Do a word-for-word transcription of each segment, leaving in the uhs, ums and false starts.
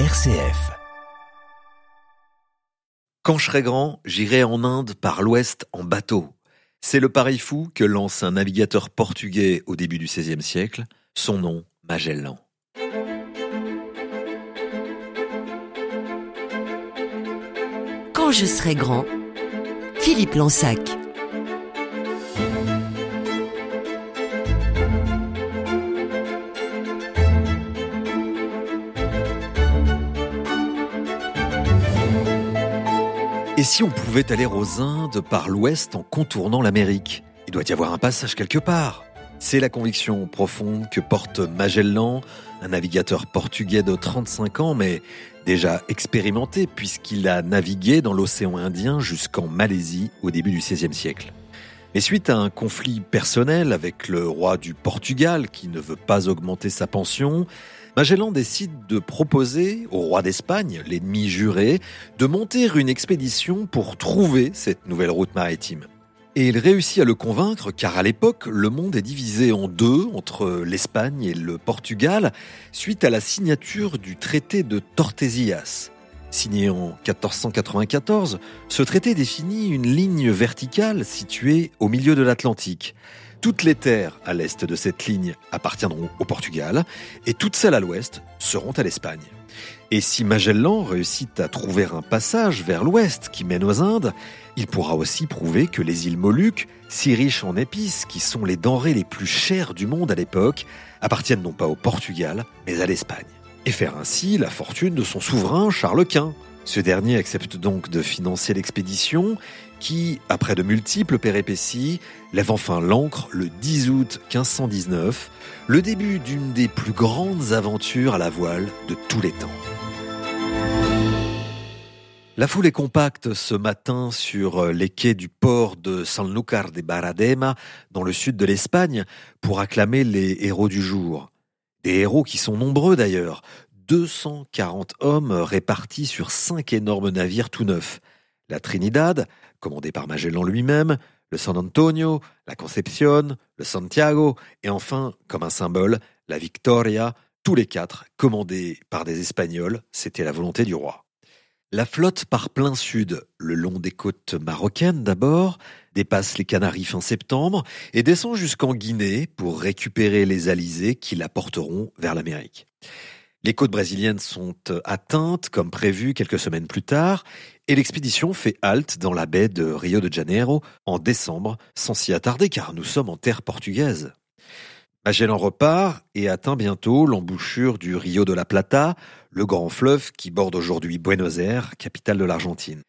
R C F. Quand je serai grand, j'irai en Inde par l'ouest en bateau. C'est le pari fou que lance un navigateur portugais au début du seizième siècle, son nom Magellan. Quand je serai grand, Philippe Lansac. Et si on pouvait aller aux Indes par l'ouest en contournant l'Amérique? Il doit y avoir un passage quelque part. C'est la conviction profonde que porte Magellan, un navigateur portugais de trente-cinq ans, mais déjà expérimenté puisqu'il a navigué dans l'océan Indien jusqu'en Malaisie au début du seizième siècle. Mais suite à un conflit personnel avec le roi du Portugal qui ne veut pas augmenter sa pension, Magellan décide de proposer au roi d'Espagne, l'ennemi juré, de monter une expédition pour trouver cette nouvelle route maritime. Et il réussit à le convaincre car à l'époque, le monde est divisé en deux entre l'Espagne et le Portugal suite à la signature du traité de Tordesillas. Signé en quatorze cent quatre-vingt-quatorze, ce traité définit une ligne verticale située au milieu de l'Atlantique. Toutes les terres à l'est de cette ligne appartiendront au Portugal et toutes celles à l'ouest seront à l'Espagne. Et si Magellan réussit à trouver un passage vers l'ouest qui mène aux Indes, il pourra aussi prouver que les îles Moluques, si riches en épices qui sont les denrées les plus chères du monde à l'époque, appartiennent non pas au Portugal mais à l'Espagne. Et faire ainsi la fortune de son souverain Charles Quint. Ce dernier accepte donc de financer l'expédition qui, après de multiples péripéties, lève enfin l'ancre le dix août quinze cent dix-neuf, le début d'une des plus grandes aventures à la voile de tous les temps. La foule est compacte ce matin sur les quais du port de Sanlúcar de Barrameda, dans le sud de l'Espagne, pour acclamer les héros du jour. Des héros qui sont nombreux d'ailleurs, deux cent quarante hommes répartis sur cinq énormes navires tout neufs. La Trinidad, commandée par Magellan lui-même, le San Antonio, la Concepción, le Santiago et enfin, comme un symbole, la Victoria, tous les quatre commandés par des Espagnols, c'était la volonté du roi. La flotte part plein sud, le long des côtes marocaines d'abord, dépasse les Canaries fin septembre et descend jusqu'en Guinée pour récupérer les alizés qui la porteront vers l'Amérique. Les côtes brésiliennes sont atteintes, comme prévu, quelques semaines plus tard, et l'expédition fait halte dans la baie de Rio de Janeiro en décembre, sans s'y attarder car nous sommes en terre portugaise. Magellan repart et atteint bientôt l'embouchure du Rio de la Plata, le grand fleuve qui borde aujourd'hui Buenos Aires, capitale de l'Argentine.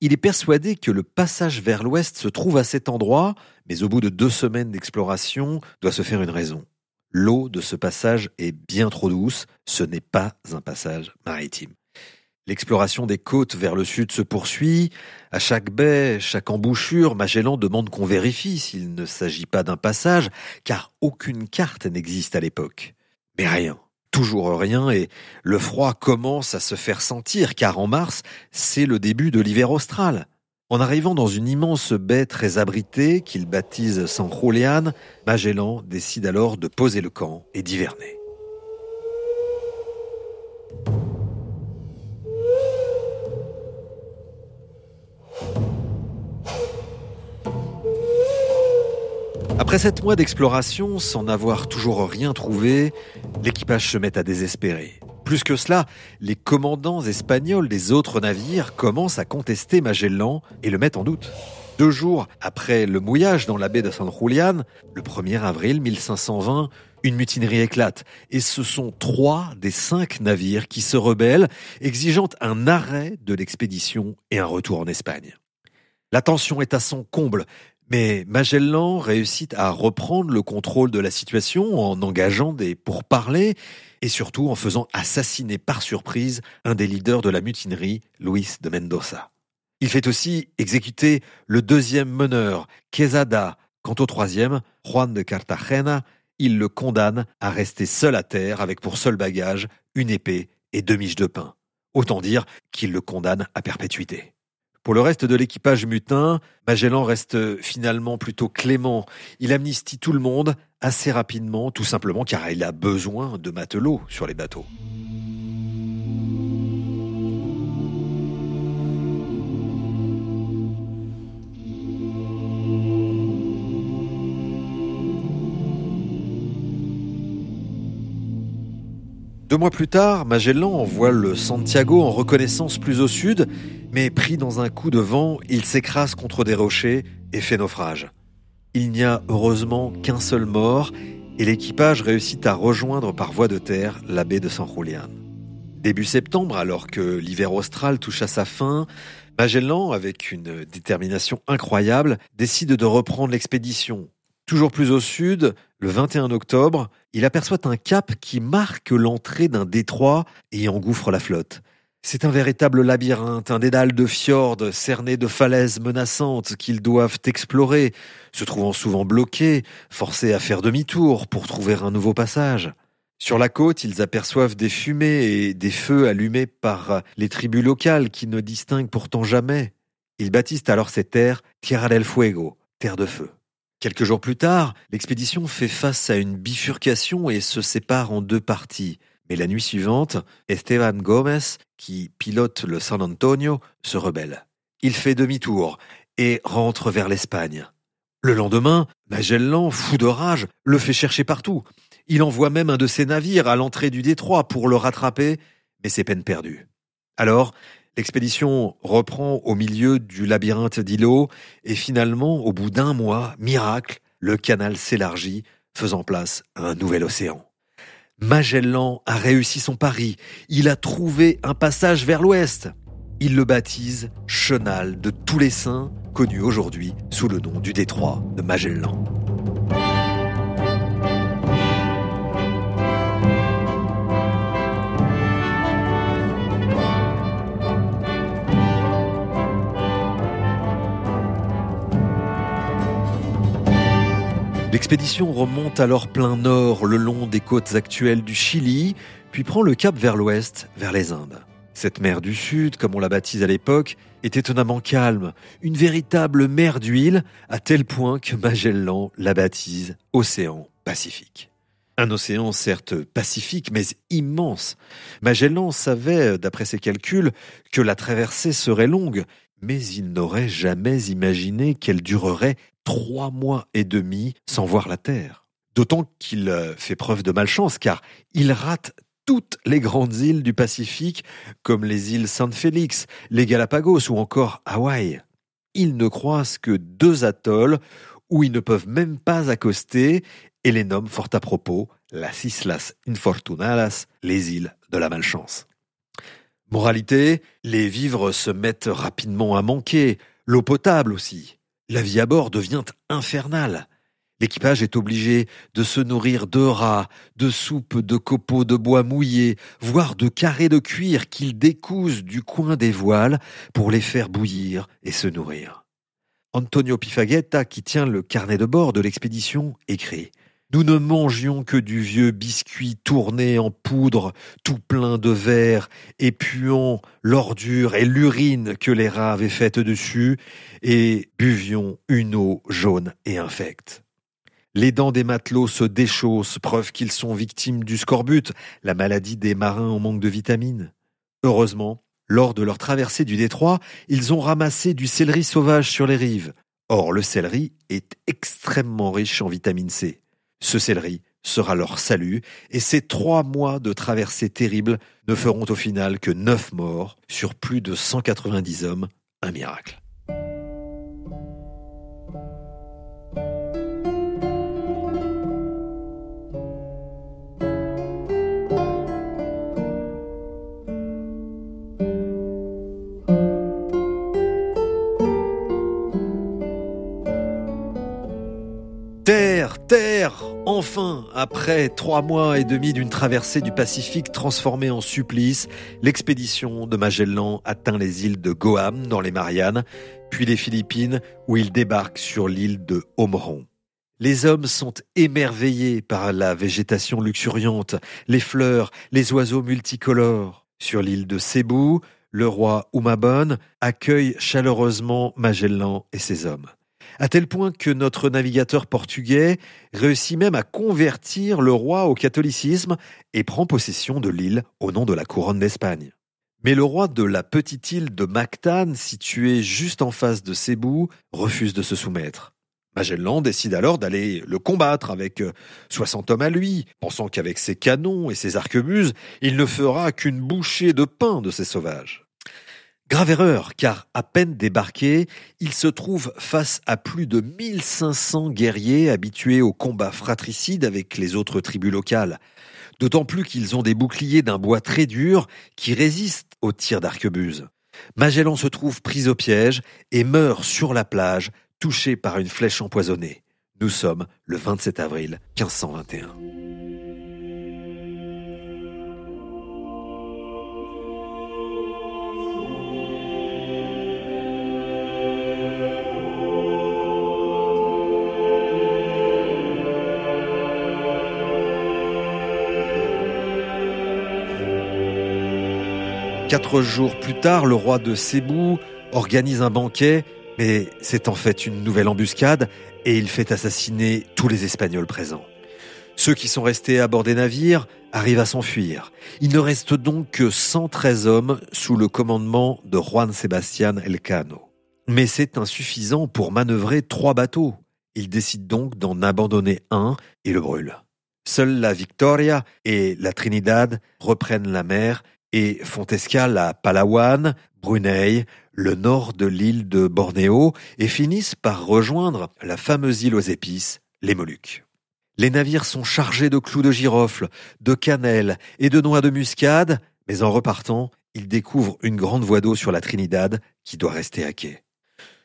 Il est persuadé que le passage vers l'ouest se trouve à cet endroit, mais au bout de deux semaines d'exploration, doit se faire une raison. L'eau de ce passage est bien trop douce, ce n'est pas un passage maritime. L'exploration des côtes vers le sud se poursuit. À chaque baie, chaque embouchure, Magellan demande qu'on vérifie s'il ne s'agit pas d'un passage, car aucune carte n'existe à l'époque. Mais rien, toujours rien, et le froid commence à se faire sentir, car en mars, c'est le début de l'hiver austral. En arrivant dans une immense baie très abritée qu'il baptise San Julián, Magellan décide alors de poser le camp et d'hiverner. Après sept mois d'exploration, sans avoir toujours rien trouvé, l'équipage se met à désespérer. Plus que cela, les commandants espagnols des autres navires commencent à contester Magellan et le mettent en doute. Deux jours après le mouillage dans la baie de San Julián, le premier avril mille cinq cent vingt, une mutinerie éclate. Et ce sont trois des cinq navires qui se rebellent, exigeant un arrêt de l'expédition et un retour en Espagne. La tension est à son comble. Mais Magellan réussit à reprendre le contrôle de la situation en engageant des pourparlers et surtout en faisant assassiner par surprise un des leaders de la mutinerie, Luis de Mendoza. Il fait aussi exécuter le deuxième meneur, Quesada. Quant au troisième, Juan de Cartagena, il le condamne à rester seul à terre avec pour seul bagage une épée et deux miches de pain. Autant dire qu'il le condamne à perpétuité. Pour le reste de l'équipage mutin, Magellan reste finalement plutôt clément. Il amnistie tout le monde assez rapidement, tout simplement car il a besoin de matelots sur les bateaux. Deux mois plus tard, Magellan envoie le Santiago en reconnaissance plus au sud, mais pris dans un coup de vent, il s'écrase contre des rochers et fait naufrage. Il n'y a heureusement qu'un seul mort et l'équipage réussit à rejoindre par voie de terre la baie de San Julián. Début septembre, alors que l'hiver austral touche à sa fin, Magellan, avec une détermination incroyable, décide de reprendre l'expédition. Toujours plus au sud, le vingt et un octobre, il aperçoit un cap qui marque l'entrée d'un détroit et y engouffre la flotte. C'est un véritable labyrinthe, un dédale de fjords cernés de falaises menaçantes qu'ils doivent explorer, se trouvant souvent bloqués, forcés à faire demi-tour pour trouver un nouveau passage. Sur la côte, ils aperçoivent des fumées et des feux allumés par les tribus locales qui ne distinguent pourtant jamais. Ils baptisent alors ces terres « Tierra del Fuego », « Terre de feu ». Quelques jours plus tard, l'expédition fait face à une bifurcation et se sépare en deux parties. Mais la nuit suivante, Estevan Gómez, qui pilote le San Antonio, se rebelle. Il fait demi-tour et rentre vers l'Espagne. Le lendemain, Magellan, fou de rage, le fait chercher partout. Il envoie même un de ses navires à l'entrée du détroit pour le rattraper, mais c'est peine perdue. Alors, l'expédition reprend au milieu du labyrinthe d'îlots et finalement, au bout d'un mois, miracle, le canal s'élargit, faisant place à un nouvel océan. Magellan a réussi son pari. Il a trouvé un passage vers l'ouest. Il le baptise « Chenal de tous les saints », connu aujourd'hui sous le nom du détroit de Magellan. L'expédition remonte alors plein nord le long des côtes actuelles du Chili, puis prend le cap vers l'ouest, vers les Indes. Cette mer du Sud, comme on la baptise à l'époque, est étonnamment calme, une véritable mer d'huile, à tel point que Magellan la baptise Océan Pacifique. Un océan certes pacifique, mais immense. Magellan savait, d'après ses calculs, que la traversée serait longue, mais il n'aurait jamais imaginé qu'elle durerait trois mois et demi sans voir la Terre. D'autant qu'il fait preuve de malchance, car il rate toutes les grandes îles du Pacifique, comme les îles Saint-Félix, les Galapagos ou encore Hawaï. Il ne croise que deux atolls où ils ne peuvent même pas accoster et les nomme fort à propos Las Islas Infortunadas, les îles de la malchance. Moralité, les vivres se mettent rapidement à manquer, l'eau potable aussi. La vie à bord devient infernale. L'équipage est obligé de se nourrir de rats, de soupes, de copeaux de bois mouillés, voire de carrés de cuir qu'ils décousent du coin des voiles pour les faire bouillir et se nourrir. Antonio Pigafetta, qui tient le carnet de bord de l'expédition, écrit « Nous ne mangions que du vieux biscuit tourné en poudre, tout plein de verre et puant l'ordure et l'urine que les rats avaient faite dessus, et buvions une eau jaune et infecte. Les dents des matelots se déchaussent, preuve qu'ils sont victimes du scorbut, la maladie des marins en manque de vitamines. Heureusement, lors de leur traversée du détroit, ils ont ramassé du céleri sauvage sur les rives. Or, le céleri est extrêmement riche en vitamine C. Ce céleri sera leur salut et ces trois mois de traversée terrible ne feront au final que neuf morts sur plus de cent quatre-vingt-dix hommes, un miracle. Terre, terre, enfin, après trois mois et demi d'une traversée du Pacifique transformée en supplice, l'expédition de Magellan atteint les îles de Guam dans les Mariannes, puis les Philippines où il débarque sur l'île de Homonhon. Les hommes sont émerveillés par la végétation luxuriante, les fleurs, les oiseaux multicolores. Sur l'île de Sébou, le roi Humabon accueille chaleureusement Magellan et ses hommes. à tel point que notre navigateur portugais réussit même à convertir le roi au catholicisme et prend possession de l'île au nom de la couronne d'Espagne. Mais le roi de la petite île de Mactan, située juste en face de Sébou, refuse de se soumettre. Magellan décide alors d'aller le combattre avec soixante hommes à lui, pensant qu'avec ses canons et ses arquebuses, il ne fera qu'une bouchée de pain de ces sauvages. Grave erreur, car à peine débarqué, il se trouve face à plus de mille cinq cents guerriers habitués aux combats fratricides avec les autres tribus locales. D'autant plus qu'ils ont des boucliers d'un bois très dur qui résistent aux tirs d'arquebuse. Magellan se trouve pris au piège et meurt sur la plage, touché par une flèche empoisonnée. Nous sommes le vingt-sept avril mille cinq cent vingt et un. Quatre jours plus tard, le roi de Sébou organise un banquet, mais c'est en fait une nouvelle embuscade et il fait assassiner tous les Espagnols présents. Ceux qui sont restés à bord des navires arrivent à s'enfuir. Il ne reste donc que cent treize hommes sous le commandement de Juan Sebastián Elcano. Mais c'est insuffisant pour manœuvrer trois bateaux. Il décide donc d'en abandonner un et le brûle. Seules la Victoria et la Trinidad reprennent la mer et font escale à Palawan, Brunei, le nord de l'île de Bornéo et finissent par rejoindre la fameuse île aux épices, les Moluques. Les navires sont chargés de clous de girofle, de cannelle et de noix de muscade, mais en repartant, ils découvrent une grande voie d'eau sur la Trinidad qui doit rester à quai.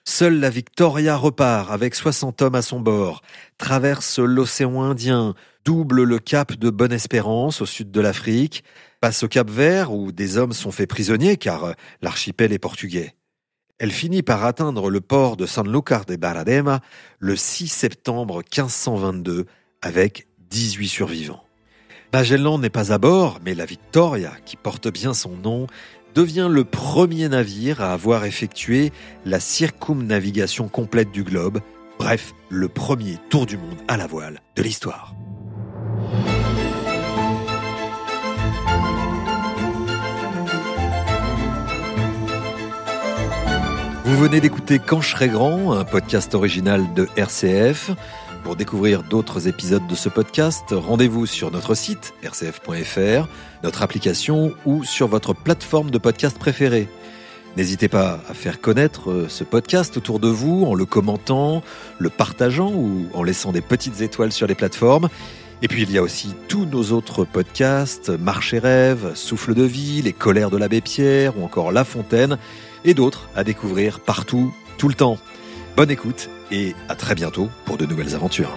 Seule la Victoria repart avec soixante hommes à son bord, traverse l'océan Indien, double le cap de Bonne-Espérance au sud de l'Afrique, passe au Cap-Vert où des hommes sont faits prisonniers car l'archipel est portugais. Elle finit par atteindre le port de Sanlúcar de Barrameda le six septembre mille cinq cent vingt-deux avec dix-huit survivants. Magellan n'est pas à bord, mais la Victoria, qui porte bien son nom, devient le premier navire à avoir effectué la circumnavigation complète du globe, bref, le premier tour du monde à la voile de l'histoire. Vous venez d'écouter Quand je serai grand, un podcast original de R C F. Pour découvrir d'autres épisodes de ce podcast, rendez-vous sur notre site r c f point f r, notre application ou sur votre plateforme de podcast préférée. N'hésitez pas à faire connaître ce podcast autour de vous en le commentant, le partageant ou en laissant des petites étoiles sur les plateformes. Et puis il y a aussi tous nos autres podcasts, Marche et rêve, Souffle de vie, Les colères de l'abbé Pierre ou encore La Fontaine et d'autres à découvrir partout, tout le temps. Bonne écoute et à très bientôt pour de nouvelles aventures.